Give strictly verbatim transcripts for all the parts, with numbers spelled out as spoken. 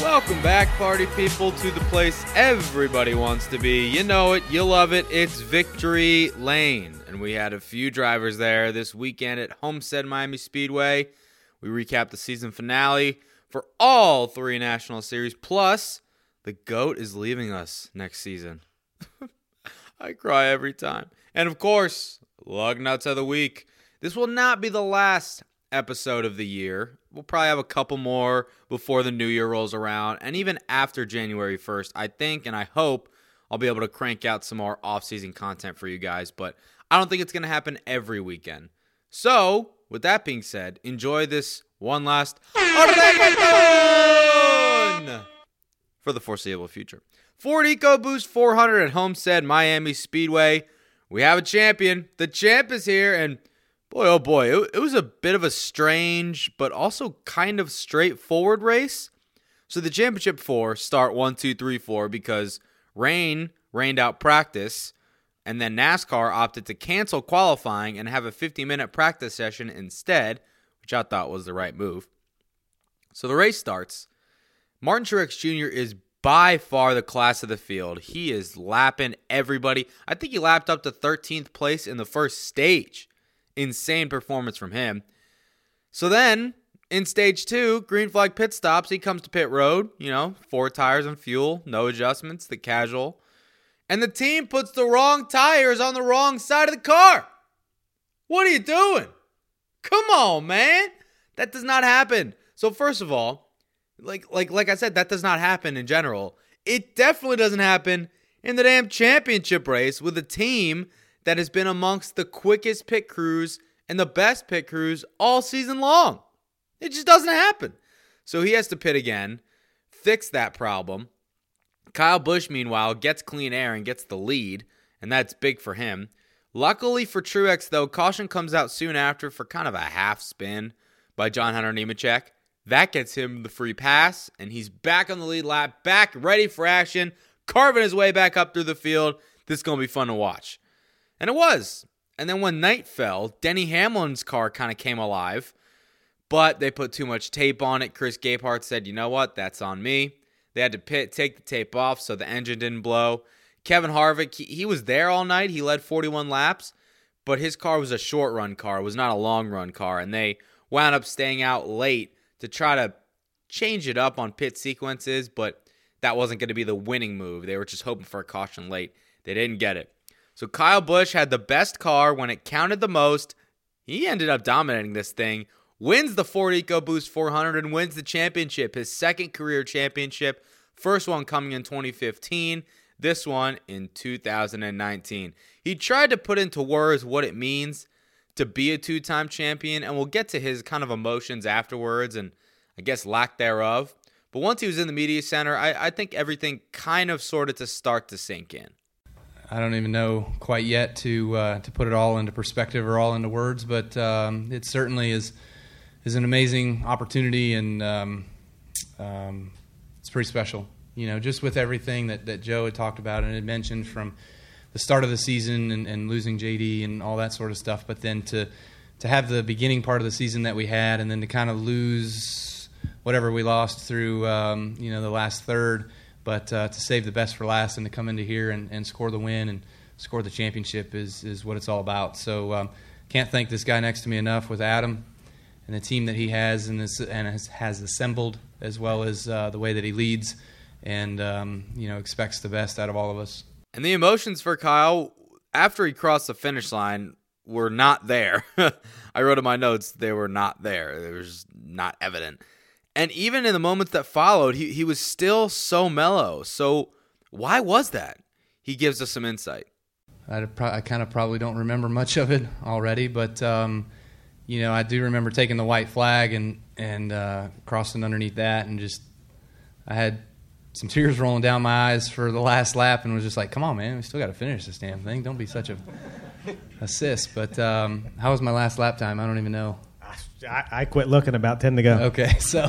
Welcome back, party people, to the place everybody wants to be. You know it, you love it, it's Victory Lane. And we had a few drivers there this weekend at Homestead Miami Speedway. We recapped the season finale for all three National Series, plus the GOAT is leaving us next season. I cry every time. And of course, Lug Nuts of the Week. This will not be the last episode of the year. We'll probably have a couple more before the new year rolls around. And even after January first, I think and I hope I'll be able to crank out some more off-season content for you guys. But I don't think it's going to happen every weekend. So, with that being said, enjoy this one last for the foreseeable future. Ford EcoBoost four hundred at Homestead Miami Speedway. We have a champion. The champ is here, and boy, oh boy, it, it was a bit of a strange but also kind of straightforward race. So the championship four start one, two, three, four because rain rained out practice, and then NASCAR opted to cancel qualifying and have a fifty-minute practice session instead, which I thought was the right move. So the race starts. Martin Truex Junior is by far the class of the field. He is lapping everybody. I think he lapped up to thirteenth place in the first stage. Insane performance from him. So then, in stage two, green flag pit stops. He comes to pit road. You know, four tires and fuel. No adjustments. The casual. And the team puts the wrong tires on the wrong side of the car. What are you doing? Come on, man. That does not happen. So first of all, Like, like, like I said, that does not happen in general. It definitely doesn't happen in the damn championship race with a team that has been amongst the quickest pit crews and the best pit crews all season long. It just doesn't happen. So he has to pit again, fix that problem. Kyle Busch, meanwhile, gets clean air and gets the lead, and that's big for him. Luckily for Truex, though, caution comes out soon after for kind of a half spin by John Hunter Nemechek. That gets him the free pass, and he's back on the lead lap, back ready for action, carving his way back up through the field. This is going to be fun to watch. And it was. And then when night fell, Denny Hamlin's car kind of came alive, but they put too much tape on it. Chris Gapart said, you know what, that's on me. They had to pit, take the tape off so the engine didn't blow. Kevin Harvick, he, he was there all night. He led forty-one laps, but his car was a short-run car. It was not a long-run car, and they wound up staying out late to try to change it up on pit sequences, but that wasn't going to be the winning move. They were just hoping for a caution late. They didn't get it. So Kyle Busch had the best car when it counted the most. He ended up dominating this thing, wins the Ford EcoBoost four hundred, and wins the championship, his second career championship, first one coming in twenty fifteen, this one in two thousand nineteen. He tried to put into words what it means to be a two-time champion, and we'll get to his kind of emotions afterwards and I guess lack thereof. But once he was in the media center, I, I think everything kind of sorted to start to sink in. I don't even know quite yet to uh, to put it all into perspective or all into words, but um, it certainly is is an amazing opportunity, and um, um, it's pretty special. You know, just with everything that, that Joe had talked about and had mentioned from the start of the season and, and losing J D and all that sort of stuff, but then to to have the beginning part of the season that we had, and then to kind of lose whatever we lost through um, you know the last third, but uh, to save the best for last and to come into here and, and score the win and score the championship is is what it's all about. So um, can't thank this guy next to me enough with Adam and the team that he has and this and has, has assembled, as well as uh, the way that he leads and um, you know expects the best out of all of us. And the emotions for Kyle after he crossed the finish line were not there. I wrote in my notes, they were not there. They were just not evident. And even in the moments that followed, he, he was still so mellow. So why was that? He gives us some insight. I, I kind of probably don't remember much of it already, but um, you know, I do remember taking the white flag and, and uh, crossing underneath that, and just I had some tears rolling down my eyes for the last lap and was just like, come on, man, we still got to finish this damn thing. Don't be such a, a sis. But um, how was my last lap time? I don't even know. I, I quit looking about ten to go. Okay, so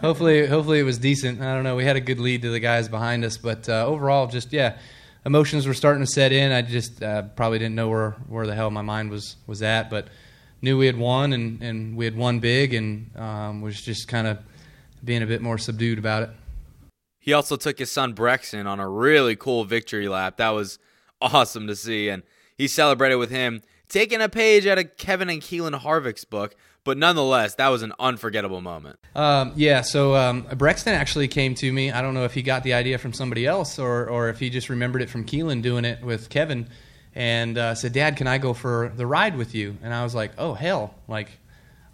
hopefully hopefully it was decent. I don't know. We had a good lead to the guys behind us. But uh, overall, just, yeah, emotions were starting to set in. I just uh, probably didn't know where, where the hell my mind was, was at, but knew we had won, and, and we had won big, and um, was just kind of being a bit more subdued about it. He also took his son Brexton on a really cool victory lap. That was awesome to see, and he celebrated with him, taking a page out of Kevin and Keelan Harvick's book, but nonetheless, that was an unforgettable moment. Um, yeah, so um, Brexton actually came to me. I don't know if he got the idea from somebody else or or if he just remembered it from Keelan doing it with Kevin, and uh, said, Dad, can I go for the ride with you? And I was like, oh, hell, like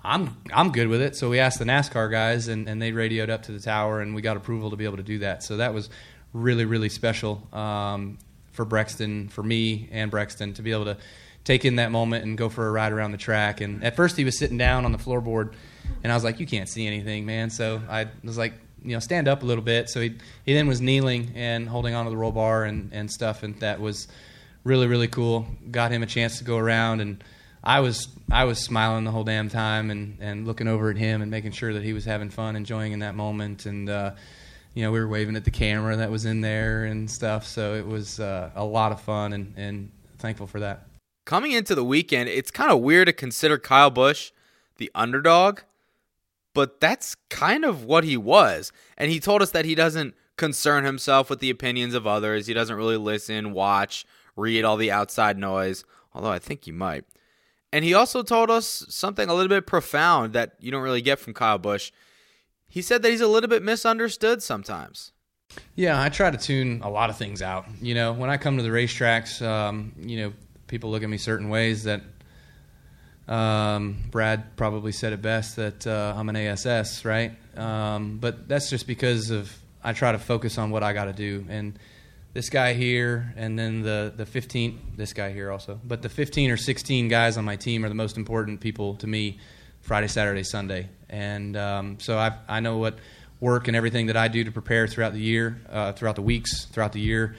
I'm I'm good with it. So we asked the NASCAR guys, and, and they radioed up to the tower, and we got approval to be able to do that. So that was really, really special um, for Brexton, for me and Brexton, to be able to take in that moment and go for a ride around the track. And at first he was sitting down on the floorboard, and I was like, you can't see anything, man. So I was like, you know, stand up a little bit. So he he then was kneeling and holding onto the roll bar and, and stuff, and that was really, really cool. Got him a chance to go around, and I was I was smiling the whole damn time and, and looking over at him and making sure that he was having fun, enjoying in that moment. And, uh, you know, we were waving at the camera that was in there and stuff. So it was uh, a lot of fun, and, and thankful for that. Coming into the weekend, it's kind of weird to consider Kyle Busch the underdog, but that's kind of what he was. And he told us that he doesn't concern himself with the opinions of others. He doesn't really listen, watch, read all the outside noise, although I think he might. And he also told us something a little bit profound that you don't really get from Kyle Busch. He said that he's a little bit misunderstood sometimes. Yeah, I try to tune a lot of things out. You know, when I come to the racetracks, um, you know, people look at me certain ways that um, Brad probably said it best, that uh, I'm an A S S, right? Um, but that's just because of I try to focus on what I got to do. And this guy here, and then the, the fifteen, this guy here also, but the fifteen or sixteen guys on my team are the most important people to me Friday, Saturday, Sunday. And um, so I I know what work and everything that I do to prepare throughout the year, uh, throughout the weeks, throughout the year,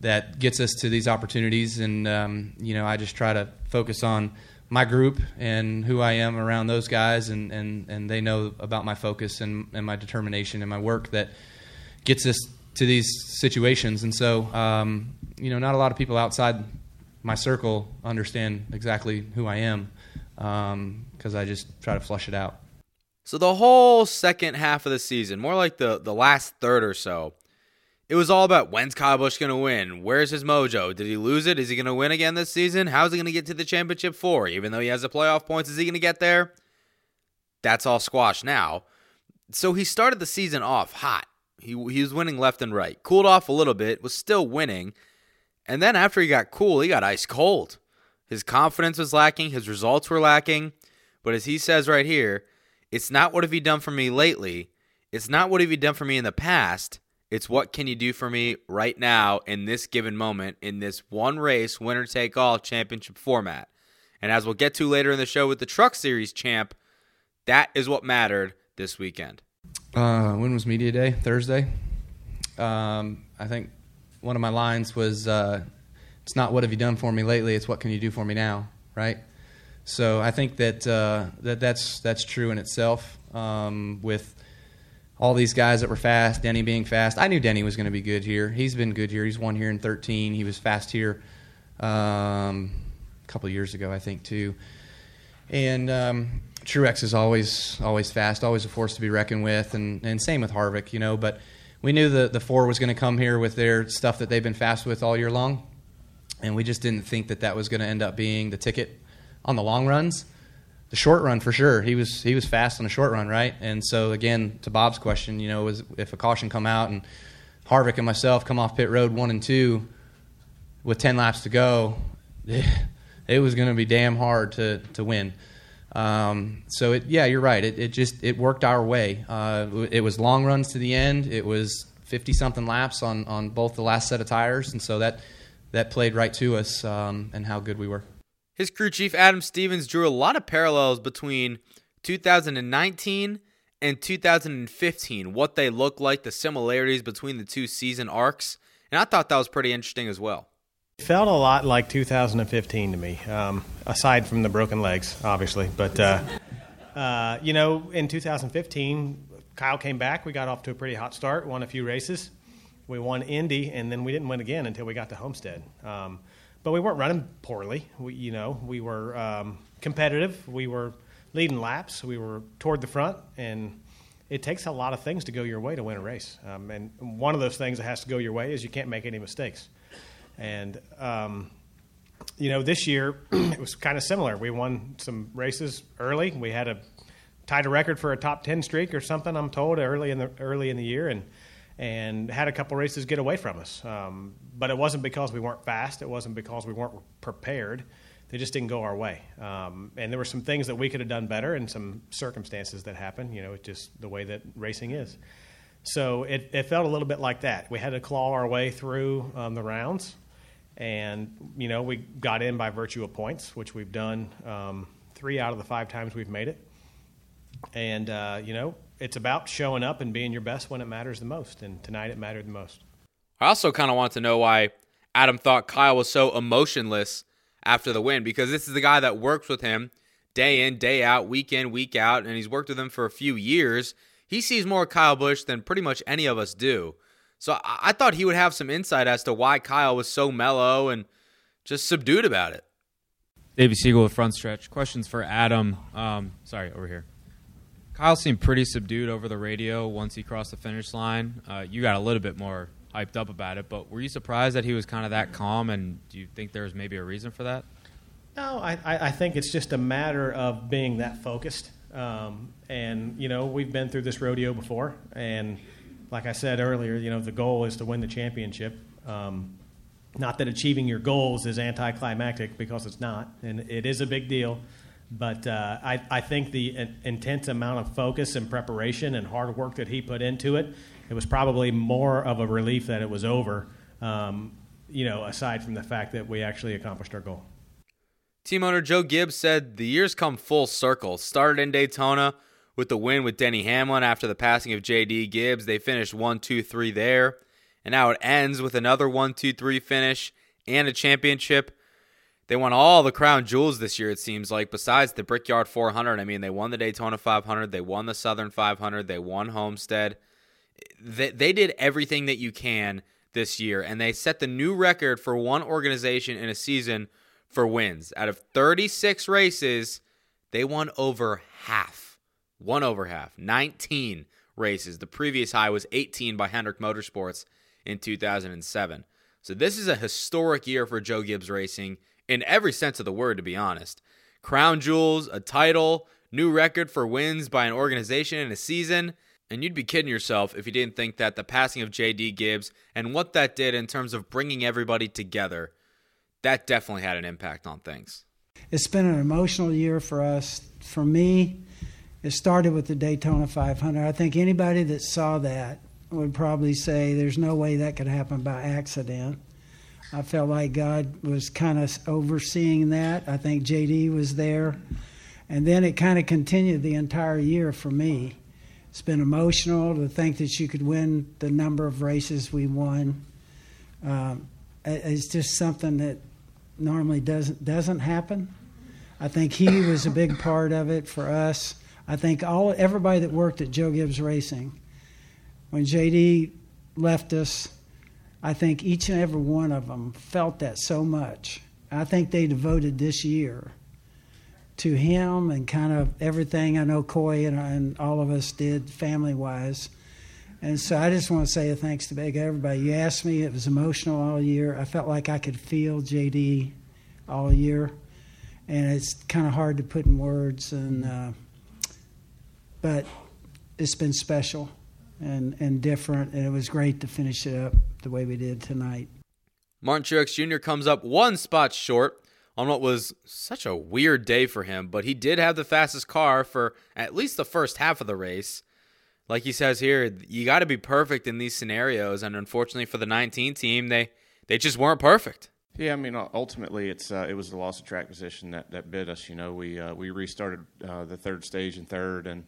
that gets us to these opportunities. And, um, you know, I just try to focus on my group and who I am around those guys, and, and, and they know about my focus and, and my determination and my work that gets us to these situations. And so, um, you know, not a lot of people outside my circle understand exactly who I am, um, because I just try to flush it out. So the whole second half of the season, more like the, the last third or so, it was all about when's Kyle Busch going to win? Where's his mojo? Did he lose it? Is he going to win again this season? How's he going to get to the championship four? Even though he has the playoff points, is he going to get there? That's all squash now. So he started the season off hot. He, he was winning left and right. Cooled off a little bit, was still winning. And then after he got cool, he got ice cold. His confidence was lacking. His results were lacking. But as he says right here, it's not what have you done for me lately. It's not what have you done for me in the past. It's what can you do for me right now in this given moment in this one race winner-take-all championship format. And as we'll get to later in the show with the Truck Series champ, that is what mattered this weekend. Uh, when was media day? Thursday? Um, I think one of my lines was, uh, it's not what have you done for me lately, it's what can you do for me now, right? So I think that uh, that that's that's true in itself, um, with all these guys that were fast, Denny being fast. I knew Denny was going to be good here. He's been good here. He's won here in thirteen. He was fast here um, a couple of years ago, I think, too. And um, Truex is always always fast, always a force to be reckoned with, and, and same with Harvick, you know. But we knew the, the four was going to come here with their stuff that they've been fast with all year long, and we just didn't think that that was going to end up being the ticket on the long runs. The short run, for sure. He was he was fast on the short run, right? And so, again, to Bob's question, you know, was if a caution come out and Harvick and myself come off pit road one and two with ten laps to go, it was going to be damn hard to to win. Um, so, it, yeah, you're right. It, it just it worked our way. Uh, it was long runs to the end. It was fifty-something laps on, on both the last set of tires, and so that, that played right to us um, and how good we were. His crew chief, Adam Stevens, drew a lot of parallels between two thousand nineteen and two thousand fifteen, what they look like, the similarities between the two season arcs. And I thought that was pretty interesting as well. It felt a lot like two thousand fifteen to me, um, aside from the broken legs, obviously. But, uh, uh, you know, in two thousand fifteen, Kyle came back. We got off to a pretty hot start, won a few races. We won Indy, and then we didn't win again until we got to Homestead. Um, but we weren't running poorly. We, you know, we were um, competitive. We were leading laps. We were toward the front, and it takes a lot of things to go your way to win a race. Um, and one of those things that has to go your way is you can't make any mistakes. And, um, you know, this year it was kind of similar. We won some races early. We had a tied a record for a top ten streak or something, I'm told, early in the early in the year, and and had a couple races get away from us. Um, but it wasn't because we weren't fast. It wasn't because we weren't prepared. They just didn't go our way. Um, and there were some things that we could have done better and some circumstances that happened. You know, it's just the way that racing is. So it, it felt a little bit like that. We had to claw our way through um, the rounds. And, you know, we got in by virtue of points, which we've done um, three out of the five times we've made it. And, uh, you know, it's about showing up and being your best when it matters the most. And tonight it mattered the most. I also kind of want to know why Adam thought Kyle was so emotionless after the win, because this is the guy that works with him day in, day out, week in, week out, and he's worked with him for a few years. He sees more Kyle Busch than pretty much any of us do. So I, I thought he would have some insight as to why Kyle was so mellow and just subdued about it. Davey Siegel with Front Stretch. Questions for Adam. Um, sorry, over here. Kyle seemed pretty subdued over the radio once he crossed the finish line. Uh, you got a little bit more hyped up about it, but were you surprised that he was kind of that calm, and do you think there was maybe a reason for that? No, I, I think it's just a matter of being that focused. Um, and, you know, we've been through this rodeo before, and like I said earlier, you know, the goal is to win the championship. Um, not that achieving your goals is anticlimactic, because it's not, and it is a big deal. But uh, I, I think the in- intense amount of focus and preparation and hard work that he put into it, it was probably more of a relief that it was over, um, you know, aside from the fact that we actually accomplished our goal. Team owner Joe Gibbs said the years come full circle. Started in Daytona with the win with Denny Hamlin after the passing of J D. Gibbs. They finished one two three there. And now it ends with another one two three finish and a championship. They won all the crown jewels this year, it seems like, besides the Brickyard four hundred. I mean, they won the Daytona five hundred. They won the Southern five hundred. They won Homestead. They, they did everything that you can this year, and they set the new record for one organization in a season for wins. Out of thirty-six races, they won over half. One over half. nineteen races. The previous high was eighteen by Hendrick Motorsports in two thousand seven. So this is a historic year for Joe Gibbs Racing, in every sense of the word, to be honest. Crown jewels, a title, new record for wins by an organization in a season, and you'd be kidding yourself if you didn't think that the passing of J D. Gibbs and what that did in terms of bringing everybody together, that definitely had an impact on things. It's been an emotional year for us. For me, it started with the Daytona five hundred. I think anybody that saw that would probably say there's no way that could happen by accident. I felt like God was kind of overseeing that. I think J D was there. And then it kind of continued the entire year for me. It's been emotional to think that you could win the number of races we won. Um, it's just something that normally doesn't doesn't happen. I think he was a big part of it for us. I think all everybody that worked at Joe Gibbs Racing, when J D left us, I think each and every one of them felt that so much. I think they devoted this year to him and kind of everything. I know Coy and, and all of us did family-wise. And so I just want to say a thanks to everybody. You asked me, it was emotional all year. I felt like I could feel J D all year. And it's kind of hard to put in words. And uh, but it's been special and, and different. And it was great to finish it up the way we did tonight. Martin Truex Junior comes up one spot short on what was such a weird day for him, but he did have the fastest car for at least the first half of the race. Like he says here, you got to be perfect in these scenarios, and unfortunately for the nineteen team, they, they just weren't perfect. Yeah, I mean, ultimately, it's uh, it was the loss of track position that, that bit us. You know, we uh, we restarted uh, the third stage in third, and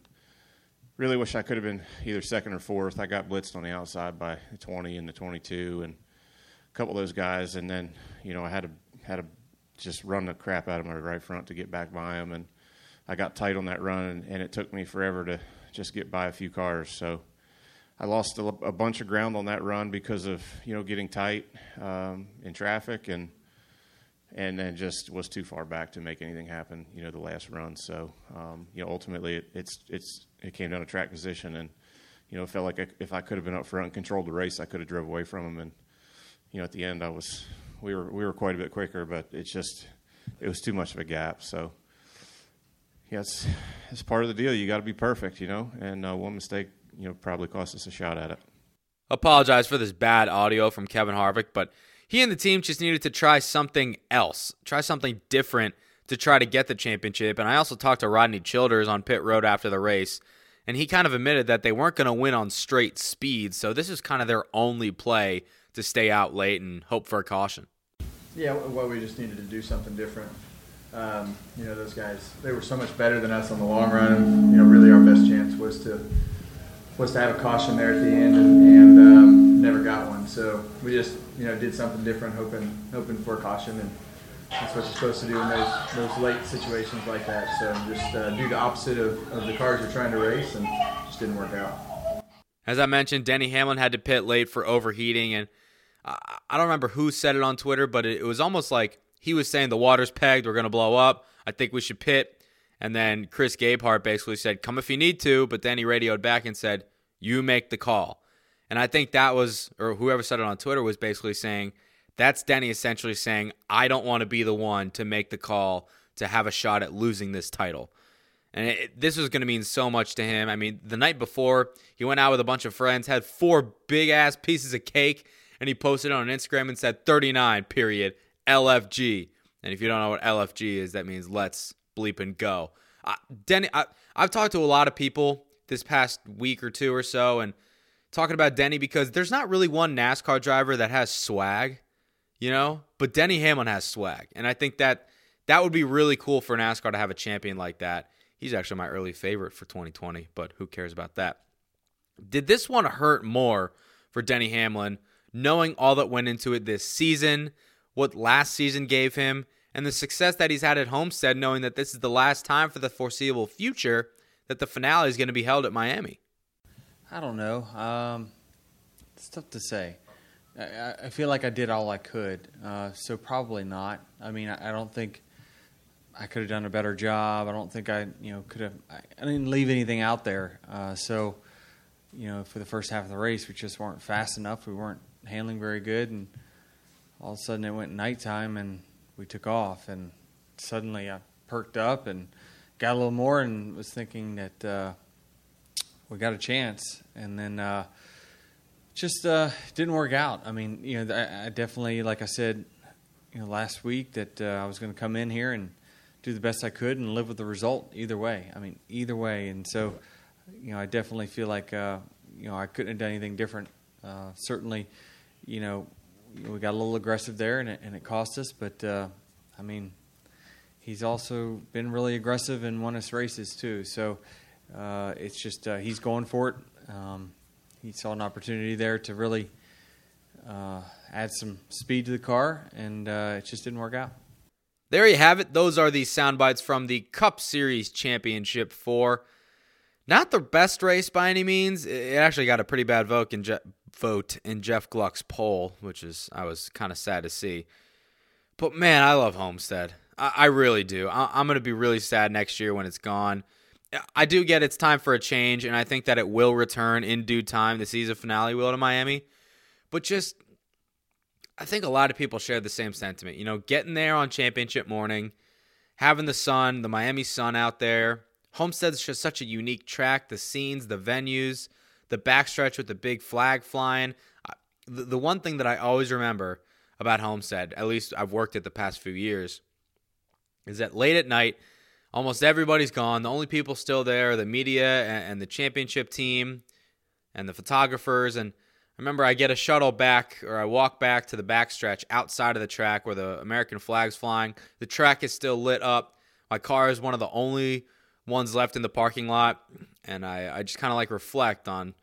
really wish I could have been either second or fourth. I got blitzed on the outside by the twenty and the twenty-two, and a couple of those guys, and then you know I had to had to just run the crap out of my right front to get back by them, and I got tight on that run, and, and it took me forever to just get by a few cars. So I lost a, a bunch of ground on that run because of, you know, getting tight um, in traffic, and and then just was too far back to make anything happen, you know, the last run. So, um, you know, ultimately it, it's it's it came down to track position, and, you know, it felt like I, if I could have been up front and controlled the race, I could have drove away from him. And, you know, at the end I was we were we were quite a bit quicker, but it's just it was too much of a gap. So, yeah, it's, it's part of the deal. You got to be perfect, you know, and uh, one mistake, you know, probably cost us a shot at it. Apologize for this bad audio from Kevin Harvick, but he and the team just needed to try something else, try something different to try to get the championship. And I also talked to Rodney Childers on pit road after the race, and he kind of admitted that they weren't going to win on straight speed, so this is kind of their only play to stay out late and hope for a caution. Yeah, well, we just needed to do something different. Um, you know, those guys, they were so much better than us on the long run, and, you know, really our best chance was to was to have a caution there at the end, and, and um, never got one. So we just, you know, did something different, hoping hoping for a caution, and that's what you're supposed to do in those those late situations like that. So just uh, do the opposite of, of the cars you're trying to race, and just didn't work out. As I mentioned, Denny Hamlin had to pit late for overheating, and I, I don't remember who said it on Twitter, but it, it was almost like he was saying the water's pegged, we're going to blow up, I think we should pit. And then Chris Gapart basically said, come if you need to, but then he radioed back and said, you make the call. And I think that was, or whoever said it on Twitter was basically saying, that's Denny essentially saying, I don't want to be the one to make the call to have a shot at losing this title. And it, this was going to mean so much to him. I mean, the night before, he went out with a bunch of friends, had four big-ass pieces of cake, and he posted it on Instagram and said, thirty-nine, period, L F G. And if you don't know what L F G is, that means let's bleep and go. Uh, Denny, I, I've talked to a lot of people this past week or two or so, and talking about Denny because there's not really one NASCAR driver that has swag, you know, but Denny Hamlin has swag. And I think that that would be really cool for NASCAR to have a champion like that. He's actually my early favorite for twenty twenty, but who cares about that? Did this one hurt more for Denny Hamlin, knowing all that went into it this season, what last season gave him, and the success that he's had at Homestead, knowing that this is the last time for the foreseeable future that the finale is going to be held at Miami? I don't know. Um, it's tough to say. I, I feel like I did all I could, uh, so probably not. I mean, I, I don't think I could have done a better job. I don't think I, you know, could have. I, I didn't leave anything out there. Uh, so, you know, for the first half of the race, we just weren't fast enough. We weren't handling very good, and all of a sudden it went nighttime, and we took off, and suddenly I perked up and got a little more and was thinking that uh, we got a chance, and then uh, just uh, didn't work out. I mean, you know, I, I definitely, like I said, you know, last week that uh, I was going to come in here and do the best I could and live with the result either way. I mean, either way. And so, you know, I definitely feel like, uh, you know, I couldn't have done anything different. Uh, certainly, you know, we got a little aggressive there, and it, and it cost us. But, uh, I mean, he's also been really aggressive and won us races too. So uh, it's just uh, he's going for it. Um, he saw an opportunity there to really uh, add some speed to the car, and uh, it just didn't work out. There you have it. Those are the sound bites from the Cup Series Championship four. Not the best race by any means. It actually got a pretty bad vote in Je- vote in Jeff Gluck's poll, which is I was kind of sad to see. But, man, I love Homestead. I, I really do. I- I'm going to be really sad next year when it's gone. I do get it's time for a change, and I think that it will return in due time. The season finale will to Miami. But just I think a lot of people share the same sentiment. You know, getting there on championship morning, having the sun, the Miami sun out there. Homestead's just such a unique track. The scenes, the venues, the backstretch with the big flag flying. The one thing that I always remember about Homestead, at least I've worked it the past few years, is that late at night, almost everybody's gone. The only people still there are the media and the championship team and the photographers. And I remember I get a shuttle back, or I walk back to the backstretch outside of the track where the American flag's flying. The track is still lit up. My car is one of the only ones left in the parking lot, and I, I just kind of like reflect on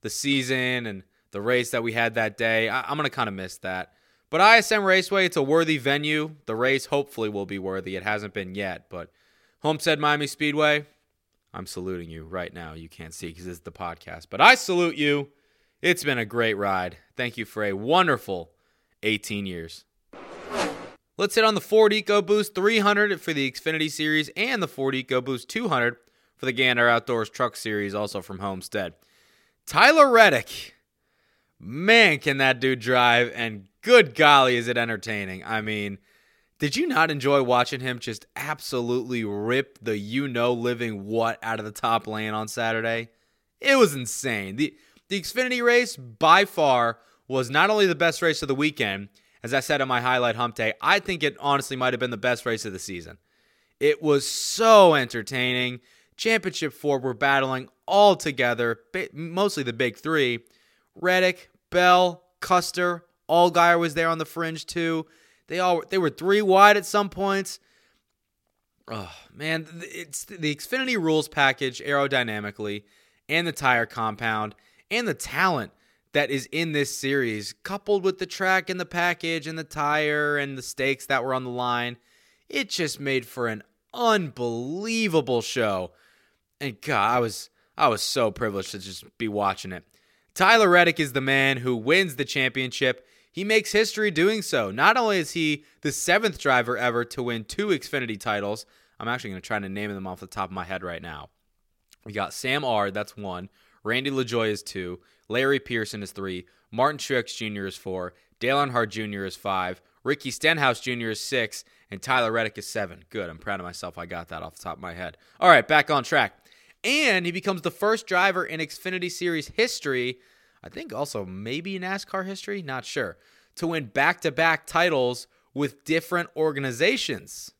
the season and the race that we had that day. I, I'm going to kind of miss that. But I S M Raceway, it's a worthy venue. The race hopefully will be worthy. It hasn't been yet, but Homestead Miami Speedway, I'm saluting you right now. You can't see because it's the podcast, but I salute you. It's been a great ride. Thank you for a wonderful eighteen years. Let's hit on the Ford EcoBoost three hundred for the Xfinity Series and the Ford EcoBoost two hundred for the Gander Outdoors Truck Series, also from Homestead. Tyler Reddick. Man, can that dude drive, and good golly is it entertaining. I mean, did you not enjoy watching him just absolutely rip the you-know-living what out of the top lane on Saturday? It was insane. The... The Xfinity race, by far, was not only the best race of the weekend, as I said in my highlight hump day, I think it honestly might have been the best race of the season. It was so entertaining. Championship four were battling all together, mostly the big three. Reddick, Bell, Custer, Allgaier was there on the fringe too. They all they were three wide at some points. Oh, man, it's the Xfinity rules package aerodynamically and the tire compound, and the talent that is in this series, coupled with the track and the package and the tire and the stakes that were on the line, it just made for an unbelievable show. And God, I was I was so privileged to just be watching it. Tyler Reddick is the man who wins the championship. He makes history doing so. Not only is he the seventh driver ever to win two Xfinity titles, I'm actually going to try to name them off the top of my head right now. We got Sam Ard, that's one. Randy LaJoie is two, Larry Pearson is three, Martin Truex Junior is four, Dale Earnhardt Junior is five, Ricky Stenhouse Junior is six, and Tyler Reddick is seven. Good, I'm proud of myself. I got that off the top of my head. All right, back on track. And he becomes the first driver in Xfinity Series history, I think also maybe NASCAR history, not sure, to win back-to-back titles with different organizations.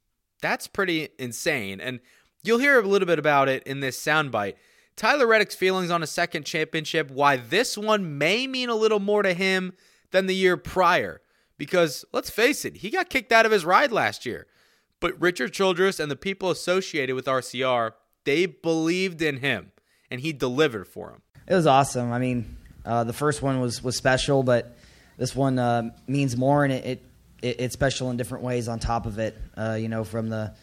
That's pretty insane, and you'll hear a little bit about it in this soundbite. Tyler Reddick's feelings on a second championship, why this one may mean a little more to him than the year prior. Because, let's face it, he got kicked out of his ride last year. But Richard Childress and the people associated with R C R, they believed in him, and he delivered for him. It was awesome. I mean, uh, the first one was, was special, but this one uh, means more, and it, it, it it's special in different ways on top of it. Uh, you know, from the...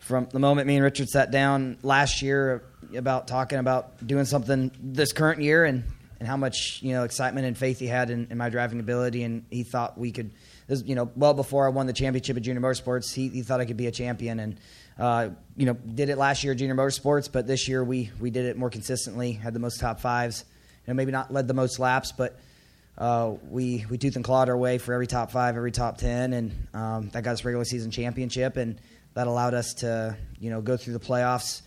From the moment me and Richard sat down last year about talking about doing something this current year and, and how much, you know, excitement and faith he had in, in my driving ability. And he thought we could, this, you know, well before I won the championship at Junior Motorsports, he, he thought I could be a champion. And, uh, you know, did it last year at Junior Motorsports, but this year we, we did it more consistently, had the most top fives. You know, maybe not led the most laps, but uh, we, we tooth and clawed our way for every top five, every top ten. And um, that got us regular season championship. And that allowed us to, you know, go through the playoffs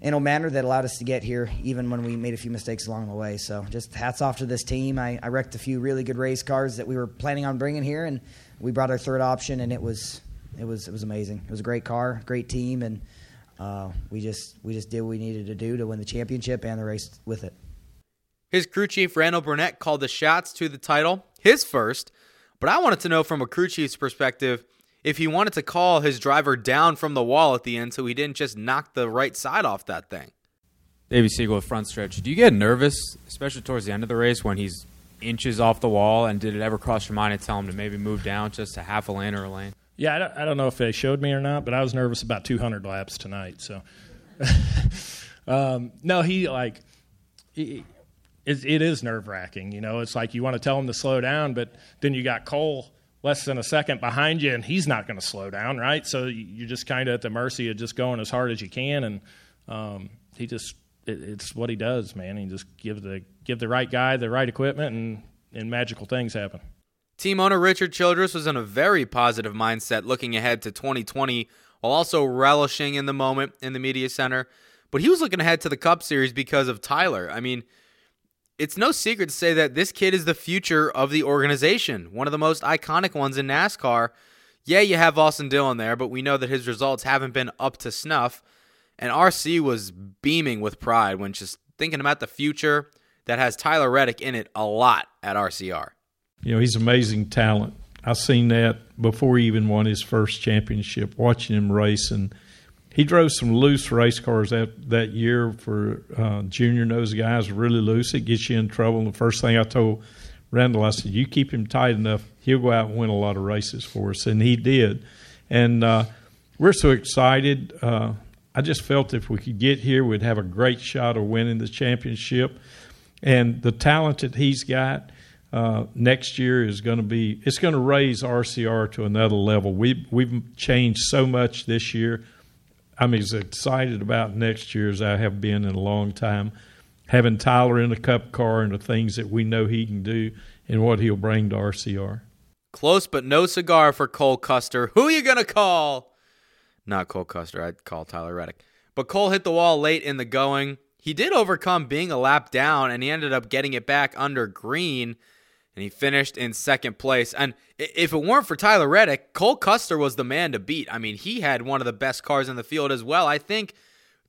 in a manner that allowed us to get here, even when we made a few mistakes along the way. So just hats off to this team. I, I wrecked a few really good race cars that we were planning on bringing here, and we brought our third option, and it was it was it was amazing. It was a great car, great team, and uh, we just we just did what we needed to do to win the championship and the race with it. His crew chief Randall Burnett called the shots to the title, his first. But I wanted to know from a crew chief's perspective, if he wanted to call his driver down from the wall at the end so he didn't just knock the right side off that thing. Davey Siegel, front stretch. Do you get nervous, especially towards the end of the race when he's inches off the wall, and did it ever cross your mind to tell him to maybe move down just a half a lane or a lane? Yeah, I don't, I don't know if they showed me or not, but I was nervous about two hundred laps tonight. So, um, no, he like he, it, it is nerve-wracking. You know, it's like you want to tell him to slow down, but then you got Cole less than a second behind you, and he's not going to slow down, right? So you're just kind of at the mercy of just going as hard as you can, and um, he just it, it's what he does, man. He just give the give the right guy the right equipment, and, and magical things happen. Team owner Richard Childress was in a very positive mindset looking ahead to twenty twenty while also relishing in the moment in the media center. But he was looking ahead to the Cup Series because of Tyler. I mean, it's no secret to say that this kid is the future of the organization, one of the most iconic ones in NASCAR. Yeah, you have Austin Dillon there, but we know that his results haven't been up to snuff, and R C was beaming with pride when just thinking about the future, that has Tyler Reddick in it a lot at R C R. You know, he's amazing talent. I seen that before he even won his first championship, watching him race. And he drove some loose race cars that, that year for uh, Junior, and those guys really loose. It gets you in trouble. And the first thing I told Randall, I said, you keep him tight enough, he'll go out and win a lot of races for us. And he did. And uh, we're so excited. Uh, I just felt if we could get here, we'd have a great shot of winning the championship. And the talent that he's got uh, next year is going to be – it's going to raise R C R to another level. We've, we've changed so much this year. I'm as excited about next year as I have been in a long time. Having Tyler in a cup car and the things that we know he can do and what he'll bring to R C R. Close but no cigar for Cole Custer. Who are you going to call? Not Cole Custer. I'd call Tyler Reddick. But Cole hit the wall late in the going. He did overcome being a lap down, and he ended up getting it back under green, and he finished in second place. And if it weren't for Tyler Reddick, Cole Custer was the man to beat. I mean, he had one of the best cars in the field as well. I think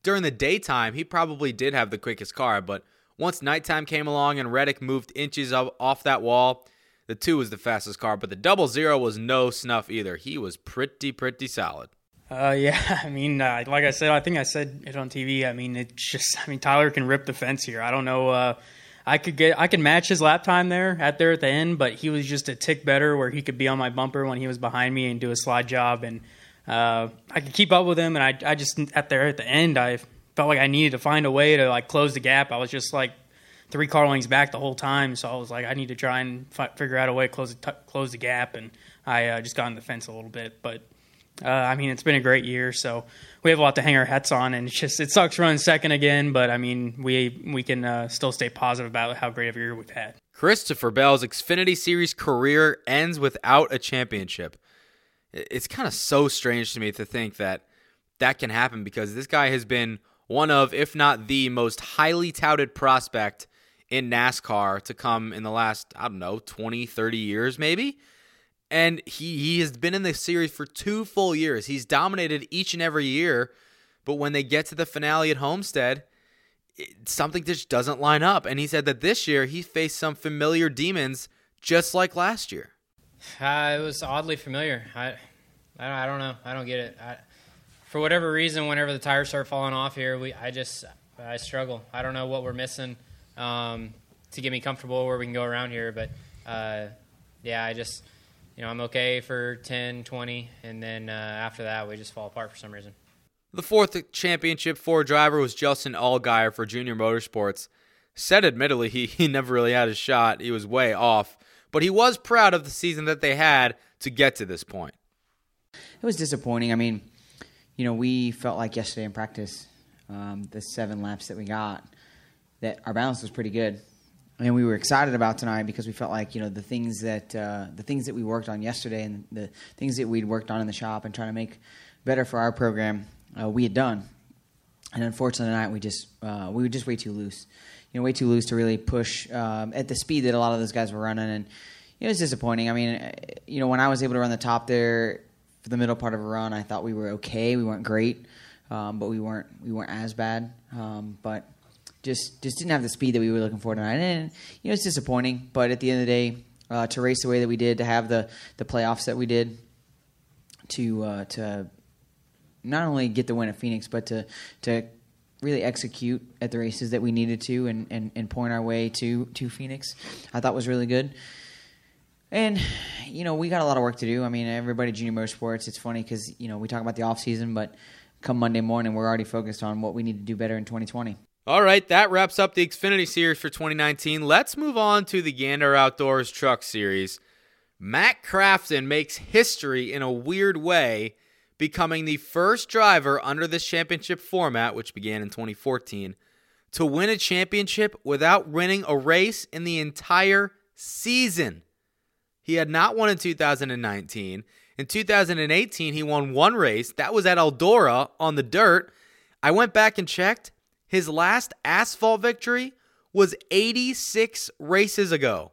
during the daytime, he probably did have the quickest car, but once nighttime came along and Reddick moved inches up off that wall, the two was the fastest car, but the double zero was no snuff either. He was pretty, pretty solid. Uh, yeah, I mean, uh, like I said, I think I said it on T V. I mean, it's just, I mean, Tyler can rip the fence here. I don't know. Uh, I could get, I could match his lap time there at there at the end, but he was just a tick better where he could be on my bumper when he was behind me and do a slide job. And Uh, I could keep up with him, and I, I just at there at the end, I felt like I needed to find a way to like close the gap. I was just like three car lengths back the whole time, so I was like, I need to try and fi- figure out a way to close the t- close the gap, and I uh, just got on the fence a little bit. But uh, I mean, it's been a great year, so we have a lot to hang our hats on, and it's just it sucks running second again, but I mean, we we can uh, still stay positive about how great of a year we've had. Christopher Bell's Xfinity Series career ends without a championship. It's kind of so strange to me to think that that can happen because this guy has been one of, if not the most highly touted prospect in NASCAR to come in the last, I don't know, twenty, thirty years maybe. And he, he has been in the series for two full years. He's dominated each and every year. But when they get to the finale at Homestead, it, something just doesn't line up. And he said that this year he faced some familiar demons just like last year. Uh, it was oddly familiar. I, I don't know. I don't get it. I, for whatever reason, whenever the tires start falling off here, we I just I struggle. I don't know what we're missing um, to get me comfortable where we can go around here. But uh, yeah, I just you know I'm okay for ten, twenty, and then uh, after that we just fall apart for some reason. The fourth championship Ford driver was Justin Allgaier for Junior Motorsports. Said admittedly he he never really had a shot. He was way off. But he was proud of the season that they had to get to this point. It was disappointing. I mean, you know, we felt like yesterday in practice, um, the seven laps that we got, that our balance was pretty good. And we were excited about tonight because we felt like, you know, the things that uh, the things that we worked on yesterday and the things that we'd worked on in the shop and trying to make better for our program, uh, we had done. And unfortunately tonight we just uh, we were just way too loose. You know, way too loose to really push um, at the speed that a lot of those guys were running. And you know, it was disappointing. I mean, you know, when I was able to run the top there for the middle part of a run, I thought we were okay. We weren't great, um, but we weren't we weren't as bad. Um, but just just didn't have the speed that we were looking for tonight. And you know, it's disappointing. But at the end of the day, uh, to race the way that we did, to have the the playoffs that we did, to uh, to not only get the win at Phoenix, but to to really execute at the races that we needed to and, and, and point our way to, to Phoenix, I thought was really good. And, you know, we got a lot of work to do. I mean, everybody at Junior Motorsports, it's funny because, you know, we talk about the offseason, but come Monday morning, we're already focused on what we need to do better in twenty twenty. All right, that wraps up the Xfinity Series for twenty nineteen. Let's move on to the Gander Outdoors Truck Series. Matt Crafton makes history in a weird way, becoming the first driver under this championship format, which began in twenty fourteen, to win a championship without winning a race in the entire season. He had not won in two thousand nineteen. In two thousand eighteen, he won one race. That was at Eldora on the dirt. I went back and checked. His last asphalt victory was eighty-six races ago.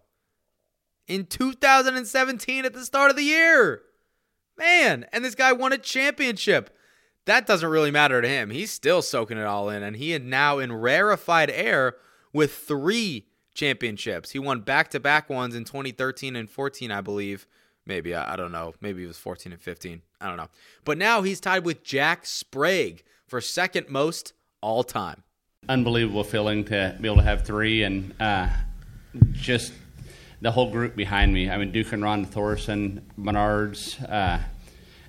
In two thousand seventeen, at the start of the year. Man, and this guy won a championship. That doesn't really matter to him. He's still soaking it all in, and he is now in rarefied air with three championships. He won back-to-back ones in twenty thirteen and fourteen, I believe. Maybe, I, I don't know. Maybe it was fourteen and fifteen. I don't know. But now he's tied with Jack Sprague for second most all time. Unbelievable feeling to be able to have three, and uh, just the whole group behind me. I mean, Duke and Ron Thorson, Menards, uh,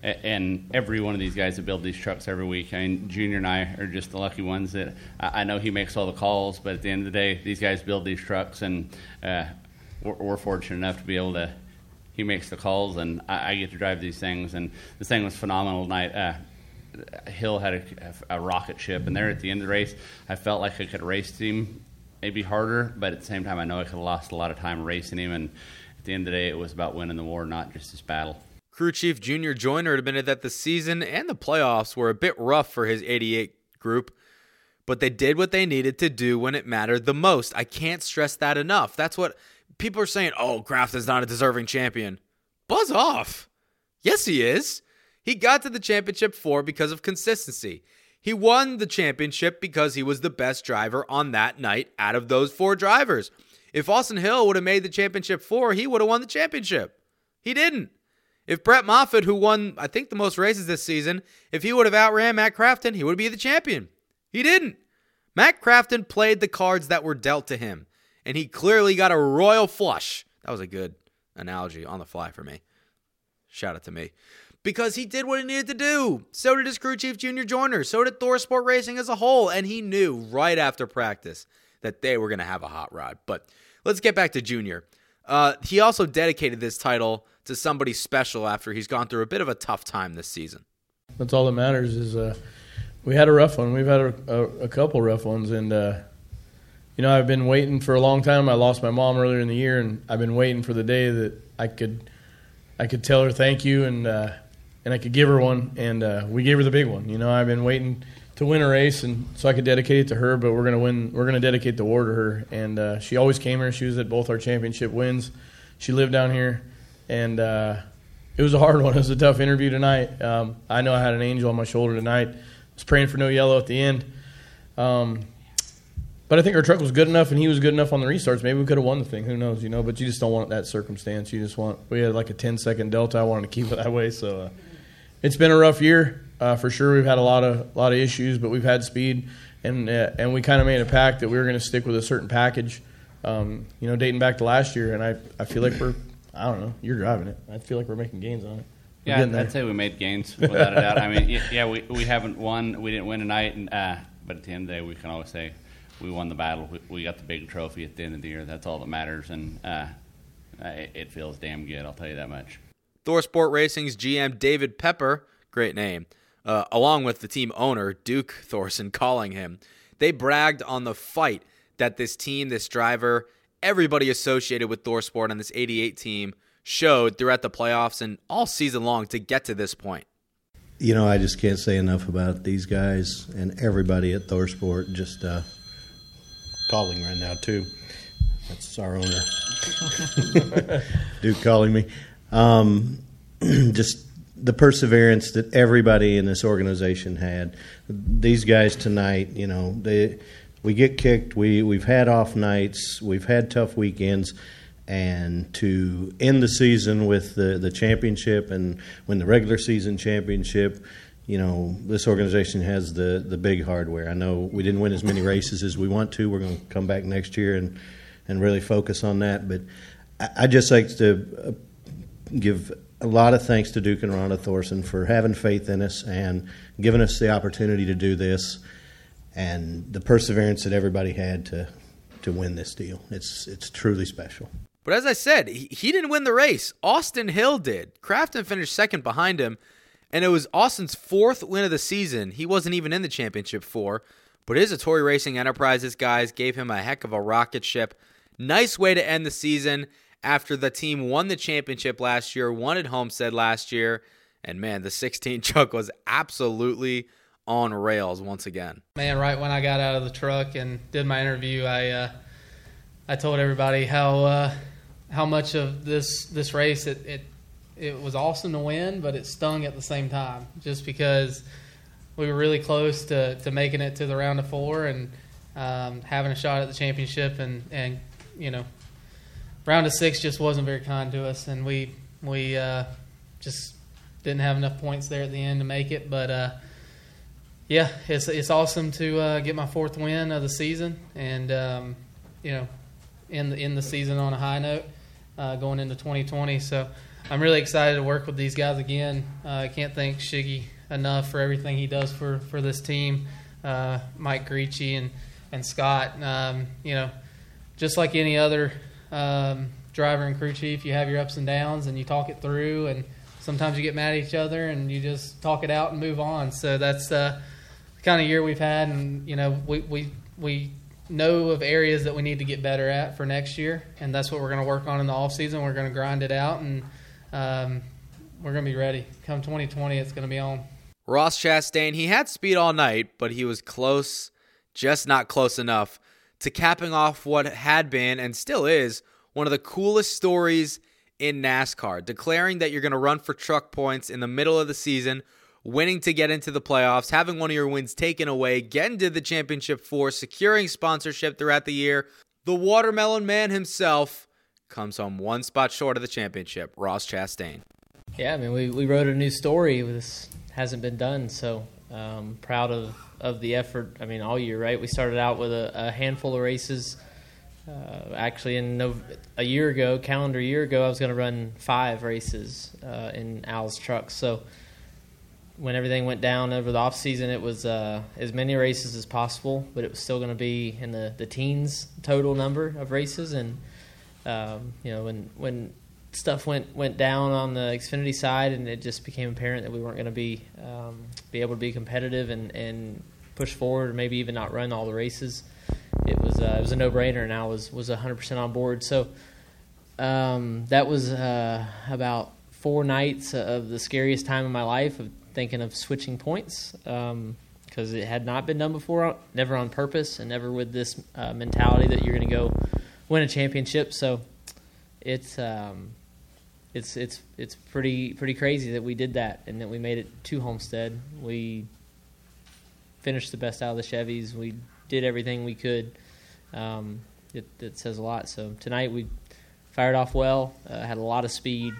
and every one of these guys that build these trucks every week. I mean, Junior and I are just the lucky ones that I know he makes all the calls, but at the end of the day, these guys build these trucks, and uh, we're, we're fortunate enough to be able to, he makes the calls, and I, I get to drive these things, and this thing was phenomenal tonight. Uh, Hill had a, a rocket ship, and there at the end of the race, I felt like I could race him maybe harder, but at the same time, I know I could have lost a lot of time racing him, and at the end of the day, it was about winning the war, not just this battle. Crew Chief Junior Joyner admitted that the season and the playoffs were a bit rough for his eighty-eight group, but they did what they needed to do when it mattered the most. I can't stress that enough. That's what people are saying. Oh, Crafton's not a deserving champion. Buzz off. Yes, he is. He got to the championship four because of consistency. He won the championship because he was the best driver on that night out of those four drivers. If Austin Hill would have made the championship four, he would have won the championship. He didn't. If Brett Moffitt, who won, I think, the most races this season, if he would have outran Matt Crafton, he would be the champion. He didn't. Matt Crafton played the cards that were dealt to him, and he clearly got a royal flush. That was a good analogy on the fly for me. Shout out to me. Because he did what he needed to do. So did his crew chief, Junior Joyner. So did Thor Sport Racing as a whole. And he knew right after practice that they were going to have a hot rod. But let's get back to Junior. Uh, he also dedicated this title to somebody special after he's gone through a bit of a tough time this season. That's all that matters is uh, we had a rough one. We've had a, a, a couple rough ones. And, uh, you know, I've been waiting for a long time. I lost my mom earlier in the year, and I've been waiting for the day that I could I could tell her thank you and uh, and I could give her one. And uh, we gave her the big one. You know, I've been waiting to win a race, and so I could dedicate it to her, but we're going to win. We're going to dedicate the award to her. And uh, she always came here. She was at both our championship wins. She lived down here. And uh, it was a hard one. It was a tough interview tonight. Um, I know I had an angel on my shoulder tonight. I was praying for no yellow at the end. Um, but I think our truck was good enough, and he was good enough on the restarts. Maybe we could have won the thing. Who knows, you know? But you just don't want that circumstance. You just want – we had like a ten-second delta. I wanted to keep it that way. So uh, it's been a rough year uh, for sure. We've had a lot of lot of issues, but we've had speed. And, uh, and we kind of made a pact that we were going to stick with a certain package, um, you know, dating back to last year. And I, I feel like we're – I don't know. You're driving it. I feel like we're making gains on it. We're yeah, I'd there. say we made gains without a doubt. I mean, yeah, we we haven't won. We didn't win tonight, and uh, but at the end of the day, we can always say we won the battle. We, we got the big trophy at the end of the year. That's all that matters, and uh, it, it feels damn good. I'll tell you that much. Thor Sport Racing's G M David Pepper, great name, uh, along with the team owner Duke Thorson, calling him. They bragged on the fight that this team, this driver, everybody associated with Thor Sport on this eighty-eight team showed throughout the playoffs and all season long to get to this point. You know, I just can't say enough about these guys and everybody at Thor Sport. Just uh, calling right now, too. That's our owner. Duke calling me. Um, just the perseverance that everybody in this organization had. These guys tonight, you know, they – we get kicked, we, we've had off nights, we've had tough weekends, and to end the season with the, the championship and win the regular season championship, you know, this organization has the, the big hardware. I know we didn't win as many races as we want to. We're going to come back next year and, and really focus on that. But I, I just like to give a lot of thanks to Duke and Rhonda Thorson for having faith in us and giving us the opportunity to do this. And the perseverance that everybody had to to win this deal. It's it's truly special. But as I said, he, he didn't win the race. Austin Hill did. Crafton finished second behind him, and it was Austin's fourth win of the season. He wasn't even in the championship four, but his Atori Racing Enterprises guys gave him a heck of a rocket ship. Nice way to end the season after the team won the championship last year, won at Homestead last year, and man, the sixteen truck was absolutely on rails once again. Man, right when I got out of the truck and did my interview, I uh, I told everybody how uh, how much of this this race it, it it was awesome to win, but it stung at the same time, just because we were really close to, to making it to the round of four and um, having a shot at the championship and and you know, round of six just wasn't very kind to us, and we we uh, just didn't have enough points there at the end to make it. But uh, yeah, it's it's awesome to uh, get my fourth win of the season, and um, you know, end the, end the season on a high note, uh, going into twenty twenty. So I'm really excited to work with these guys again. Uh, I can't thank Shiggy enough for everything he does for, for this team, uh, Mike Gricci and, and Scott. Um, you know, just like any other um, driver and crew chief, you have your ups and downs and you talk it through, and sometimes you get mad at each other and you just talk it out and move on. So that's uh, the kind of year we've had, and, you know, we, we, we know of areas that we need to get better at for next year, and that's what we're going to work on in the offseason. We're going to grind it out, and um, we're going to be ready. Come twenty twenty, it's going to be on. Ross Chastain, he had speed all night, but he was close, just not close enough, to capping off what had been, and still is, one of the coolest stories in NASCAR. Declaring that you're going to run for truck points in the middle of the season, winning to get into the playoffs, having one of your wins taken away, getting to the championship four, securing sponsorship throughout the year. The Watermelon Man himself comes home one spot short of the championship, Ross Chastain. Yeah, I mean, we, we wrote a new story. This hasn't been done, so um, proud of, of the effort. I mean, all year, right? We started out with a, a handful of races. Uh, actually, in no, a year ago, calendar year ago, I was going to run five races uh, in Al's truck. So when everything went down over the off season, it was uh, as many races as possible, but it was still going to be in the, the teens total number of races. And um, you know, when when stuff went, went down on the Xfinity side, and it just became apparent that we weren't going to be um, be able to be competitive and, and push forward, or maybe even not run all the races, it was uh, it was a no-brainer, and I was was one hundred percent on board. So um, that was uh, about four nights of the scariest time of my life, of thinking of switching points, because um, it had not been done before, never on purpose, and never with this uh, mentality that you're going to go win a championship. So it's um, it's it's it's pretty pretty crazy that we did that, and that we made it to Homestead. We finished the best out of the Chevys. We did everything we could. Um, it, it says a lot. So tonight we fired off well, uh, had a lot of speed,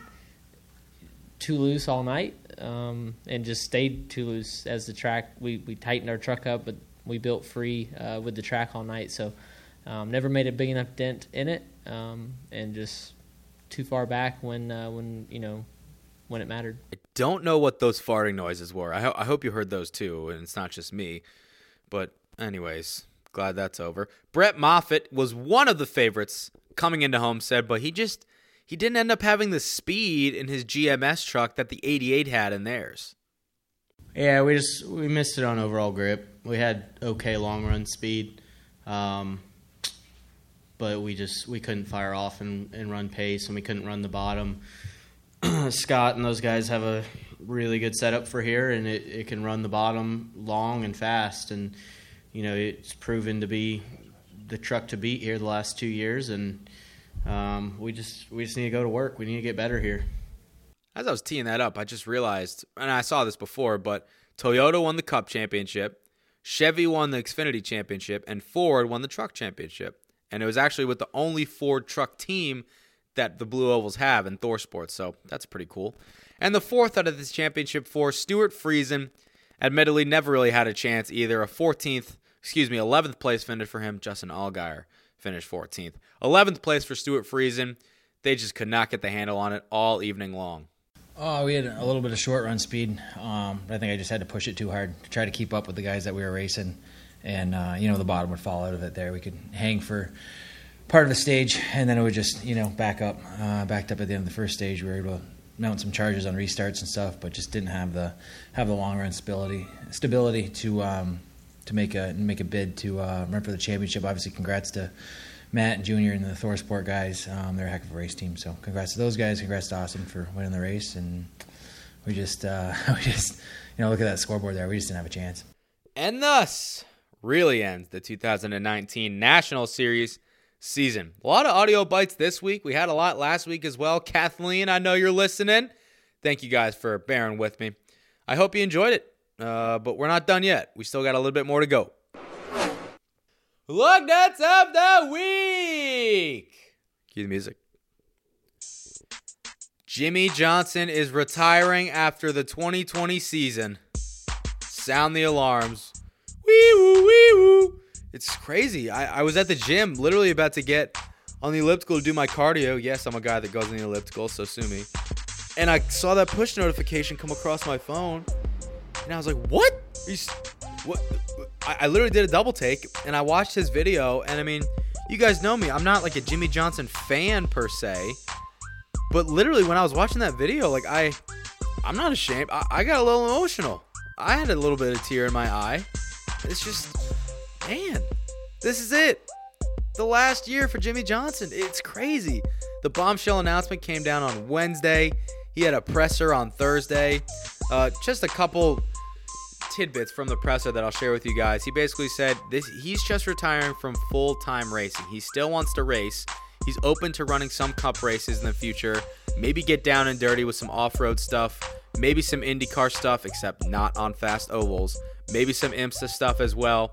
too loose all night, um, and just stayed too loose as the track. We, we tightened our truck up, but we built free uh, with the track all night. So um, never made a big enough dent in it, um, and just too far back when uh, when you know when it mattered. I don't know what those farting noises were. I, ho- I hope you heard those too, and it's not just me. But anyways, glad that's over. Brett Moffitt was one of the favorites coming into Homestead, but he just he didn't end up having the speed in his G M S truck that the eighty-eight had in theirs. Yeah, we just we missed it on overall grip. We had okay long run speed, um, but we just we couldn't fire off and, and run pace, and we couldn't run the bottom. Scott and those guys have a really good setup for here, and it, it can run the bottom long and fast, and you know, it's proven to be the truck to beat here the last two years, and um, we just we just need to go to work. We need to get better here. As I was teeing that up, I just realized, and I saw this before, but Toyota won the Cup Championship, Chevy won the Xfinity Championship, and Ford won the Truck Championship. And it was actually with the only Ford truck team that the Blue Ovals have in Thor Sports, so that's pretty cool. And the fourth out of this championship for Stuart Friesen, admittedly never really had a chance either. A fourteenth, excuse me, eleventh place finish for him. Justin Allgaier finished fourteenth. eleventh place for Stuart Friesen. They just could not get the handle on it all evening long. Oh, we had a little bit of short run speed. Um, I think I just had to push it too hard to try to keep up with the guys that we were racing. And, uh, you know, the bottom would fall out of it there. We could hang for part of a stage, and then it would just, you know, back up. Uh, backed up at the end of the first stage. We were able to mount some charges on restarts and stuff, but just didn't have the have the long run stability stability to um, to make a make a bid to uh, run for the championship. Obviously, congrats to Matt and Junior and the Thor Sport guys. Um, they're a heck of a race team, so congrats to those guys. Congrats to Austin for winning the race, and we just uh, we just you know look at that scoreboard there. We just didn't have a chance. And thus, really ends the two thousand nineteen National Series season. A lot of audio bites this week. We had a lot last week as well. Kathleen, I know you're listening. Thank you guys for bearing with me. I hope you enjoyed it, uh, but we're not done yet. We still got a little bit more to go. Lug Nuts of the Week. Cue the music. Jimmie Johnson is retiring after the twenty twenty season. Sound the alarms. Wee-woo, wee-woo. It's crazy. I, I was at the gym literally about to get on the elliptical to do my cardio. Yes, I'm a guy that goes on the elliptical, so sue me. And I saw that push notification come across my phone. And I was like, what? Are you, what? I, I literally did a double take. And I watched his video. And, I mean, you guys know me. I'm not like a Jimmie Johnson fan per se. But literally when I was watching that video, like, I, I'm not ashamed. I, I got a little emotional. I had a little bit of tear in my eye. It's just, man, this is it. The last year for Jimmie Johnson. It's crazy. The bombshell announcement came down on Wednesday. He had a presser on Thursday. Uh, just a couple tidbits from the presser that I'll share with you guys. He basically said this: he's just retiring from full-time racing. He still wants to race. He's open to running some cup races in the future. Maybe get down and dirty with some off-road stuff. Maybe some IndyCar stuff, except not on fast ovals. Maybe some IMSA stuff as well.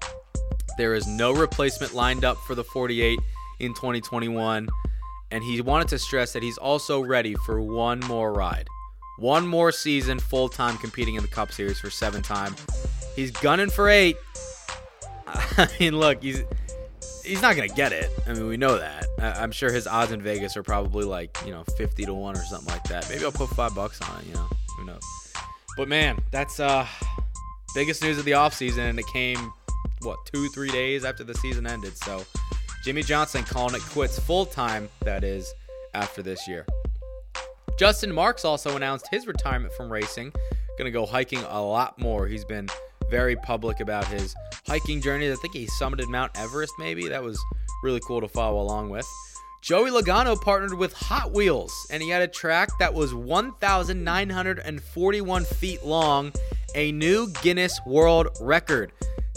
There is no replacement lined up for the forty-eight in twenty twenty-one. And he wanted to stress that he's also ready for one more ride. One more season full-time competing in the Cup Series for seven time. He's gunning for eight. I mean, look, he's he's not going to get it. I mean, we know that. I'm sure his odds in Vegas are probably like, you know, fifty to one or something like that. Maybe I'll put five bucks on it, you know. Who knows? But, man, that's uh biggest news of the offseason, and it came, what, two, three days after the season ended. So, Jimmie Johnson calling it quits full-time, that is, after this year. Justin Marks also announced his retirement from racing. Going to go hiking a lot more. He's been very public about his hiking journey. I think he summited Mount Everest, maybe. That was really cool to follow along with. Joey Logano partnered with Hot Wheels, and he had a track that was one thousand nine hundred forty-one feet long, a new Guinness World Record.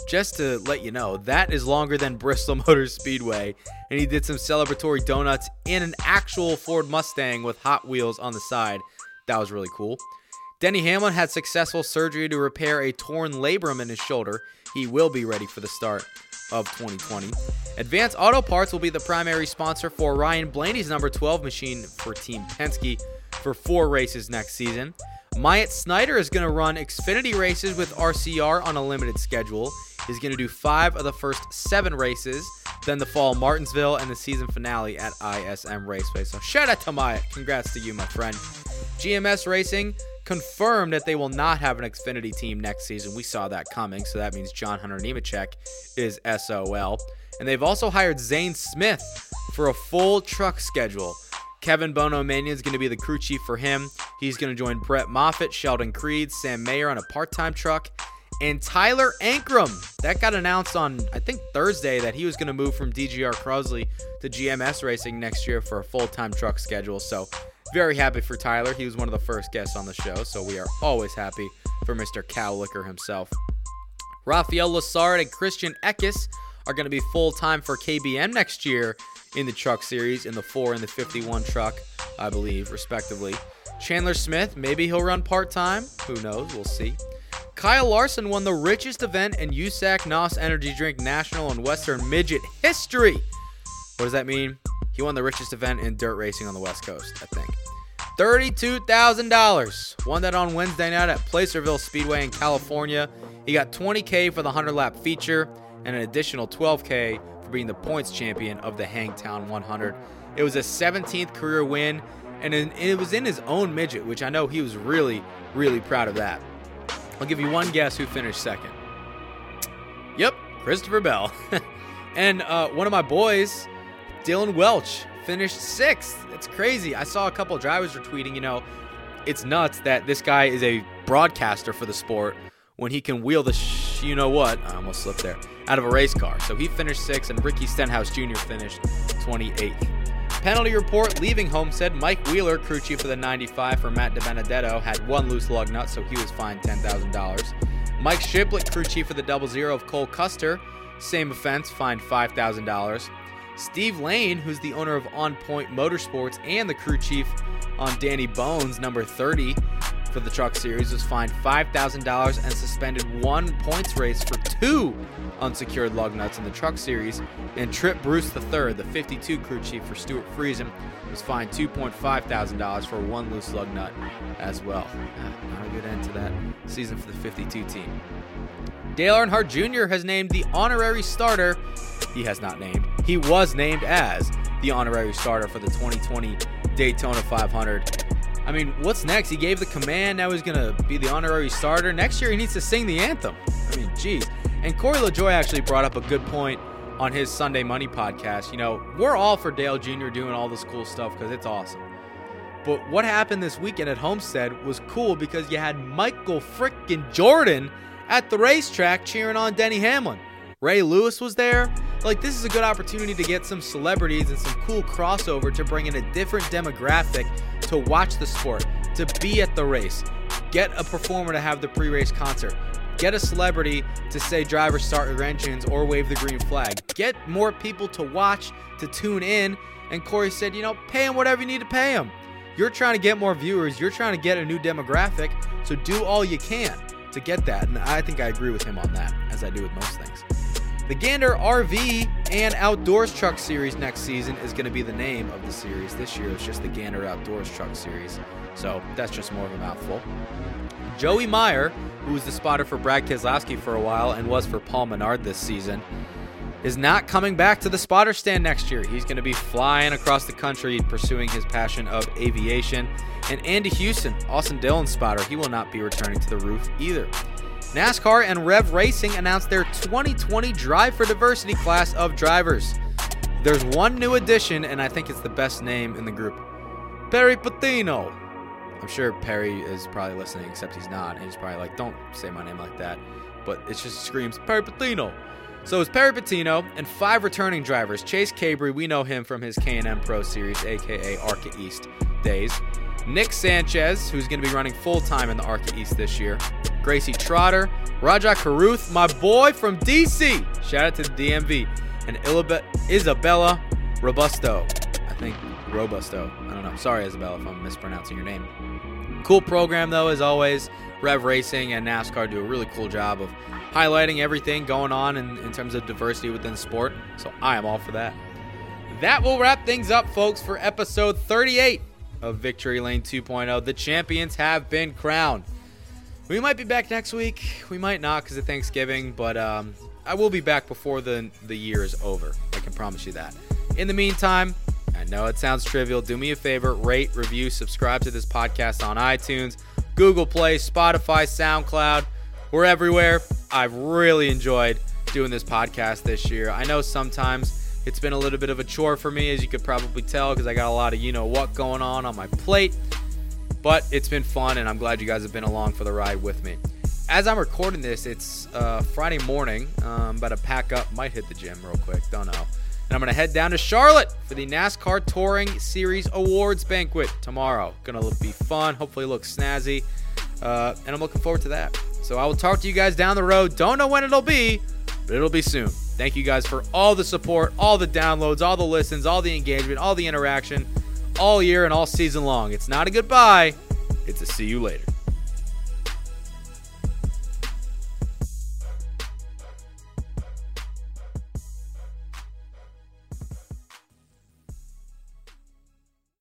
Just to let you know, that is longer than Bristol Motor Speedway. And he did some celebratory donuts in an actual Ford Mustang with Hot Wheels on the side. That was really cool. Denny Hamlin had successful surgery to repair a torn labrum in his shoulder. He will be ready for the start of twenty twenty. Advance Auto Parts will be the primary sponsor for Ryan Blaney's number twelve machine for Team Penske for four races next season. Myatt Snider is going to run Xfinity races with R C R on a limited schedule. He's going to do five of the first seven races, then the fall Martinsville and the season finale at I S M Raceway. So shout out to Myatt. Congrats to you, my friend. G M S Racing confirmed that they will not have an Xfinity team next season. We saw that coming, so that means John Hunter Nemechek is S O L. And they've also hired Zane Smith for a full truck schedule. Kevin Bonomania is going to be the crew chief for him. He's going to join Brett Moffitt, Sheldon Creed, Sam Mayer on a part-time truck. And Tyler Ankrum, that got announced on, I think, Thursday, that he was going to move from D G R Crosley to G M S Racing next year for a full-time truck schedule. So very happy for Tyler. He was one of the first guests on the show, so we are always happy for Mister Cowlicker himself. Rafael Lassard and Christian Eckes are going to be full-time for K B M next year in the truck series, in the four and the fifty-one truck, I believe, respectively. Chandler Smith, maybe he'll run part-time. Who knows? We'll see. Kyle Larson won the richest event in U S A C N O S Energy Drink National and Western Midget history. What does that mean? He won the richest event in dirt racing on the West Coast, I think. thirty-two thousand dollars. Won that on Wednesday night at Placerville Speedway in California. He got twenty thousand dollars for the one hundred lap feature and an additional twelve thousand dollars for being the points champion of the Hangtown one hundred. It was his seventeenth career win, and it was in his own midget, which I know he was really, really proud of that. I'll give you one guess who finished second. Yep, Christopher Bell. And uh, one of my boys, Dylan Welch, finished sixth. It's crazy. I saw a couple of drivers were tweeting, you know, it's nuts that this guy is a broadcaster for the sport when he can wheel the sh- you know what, I almost slipped there, out of a race car. So he finished sixth, and Ricky Stenhouse Junior finished twenty-eighth. Penalty report leaving Homestead. Mike Wheeler, crew chief of the ninety-five for Matt DiBenedetto, had one loose lug nut, so he was fined ten thousand dollars. Mike Shiplett, crew chief of the double zero of Cole Custer, same offense, fined five thousand dollars. Steve Lane, who's the owner of On Point Motorsports and the crew chief on Danny Bones, number thirty for the truck series, was fined five thousand dollars and suspended one points race for two unsecured lug nuts in the Truck Series, and Trip Bruce the third, the fifty-two crew chief for Stuart Friesen, was fined two point five thousand dollars for one loose lug nut as well. Not a good end to that season for the fifty-two team. Dale Earnhardt Junior has named the honorary starter. He has not named. He was named as the honorary starter for the twenty twenty Daytona five hundred. I mean, what's next? He gave the command. Now he's going to be the honorary starter. Next year, he needs to sing the anthem. I mean, geez. And Corey LaJoie actually brought up a good point on his Sunday Money podcast. You know, we're all for Dale Junior doing all this cool stuff because it's awesome. But what happened this weekend at Homestead was cool because you had Michael frickin' Jordan at the racetrack cheering on Denny Hamlin. Ray Lewis was there. Like, this is a good opportunity to get some celebrities and some cool crossover to bring in a different demographic to watch the sport, to be at the race, get a performer to have the pre-race concert, get a celebrity to say drivers start your engines or wave the green flag, get more people to watch, to tune in. And Corey said, you know, pay them whatever you need to pay them. You're trying to get more viewers. You're trying to get a new demographic. So do all you can to get that. And I think I agree with him on that, as I do with most things. The Gander R V and Outdoors Truck Series next season is going to be the name of the series. This year, it's just the Gander Outdoors Truck Series. So that's just more of a mouthful. Joey Meyer, who was the spotter for Brad Keselowski for a while and was for Paul Menard this season, is not coming back to the spotter stand next year. He's going to be flying across the country pursuing his passion of aviation. And Andy Houston, Austin Dillon's spotter, he will not be returning to the roof either. NASCAR and Rev Racing announced their twenty twenty Drive for Diversity class of drivers. There's one new addition, and I think it's the best name in the group. Perry Patino. I'm sure Perry is probably listening, except he's not. And he's probably like, don't say my name like that. But it just screams, Perry Patino. So it's Perry Patino and five returning drivers. Chase Cabry, we know him from his K and M Pro Series, a k a. ARCA East days. Nick Sanchez, who's going to be running full-time in the ARCA East this year. Gracie Trotter, Raja Carruth, my boy from D C, shout out to the D M V, and Ilab- Isabella Robusto. I think Robusto. I don't know. Sorry, Isabella, if I'm mispronouncing your name. Cool program, though, as always. Rev Racing and NASCAR do a really cool job of highlighting everything going on in, in terms of diversity within sport, so I am all for that. That will wrap things up, folks, for episode thirty-eight of Victory Lane two point oh. The champions have been crowned. We might be back next week. We might not because of Thanksgiving, but um, I will be back before the, the year is over. I can promise you that. In the meantime, I know it sounds trivial. Do me a favor. Rate, review, subscribe to this podcast on iTunes, Google Play, Spotify, SoundCloud. We're everywhere. I've really enjoyed doing this podcast this year. I know sometimes it's been a little bit of a chore for me, as you could probably tell, because I got a lot of you-know-what going on on my plate. But it's been fun, and I'm glad you guys have been along for the ride with me. As I'm recording this, it's uh, Friday morning. I'm about to pack up. Might hit the gym real quick. Don't know. And I'm going to head down to Charlotte for the NASCAR Touring Series Awards Banquet tomorrow. Going to be fun. Hopefully look snazzy. Uh, and I'm looking forward to that. So I will talk to you guys down the road. Don't know when it'll be, but it'll be soon. Thank you guys for all the support, all the downloads, all the listens, all the engagement, all the interaction. All year and all season long. It's not a goodbye. It's a see you later.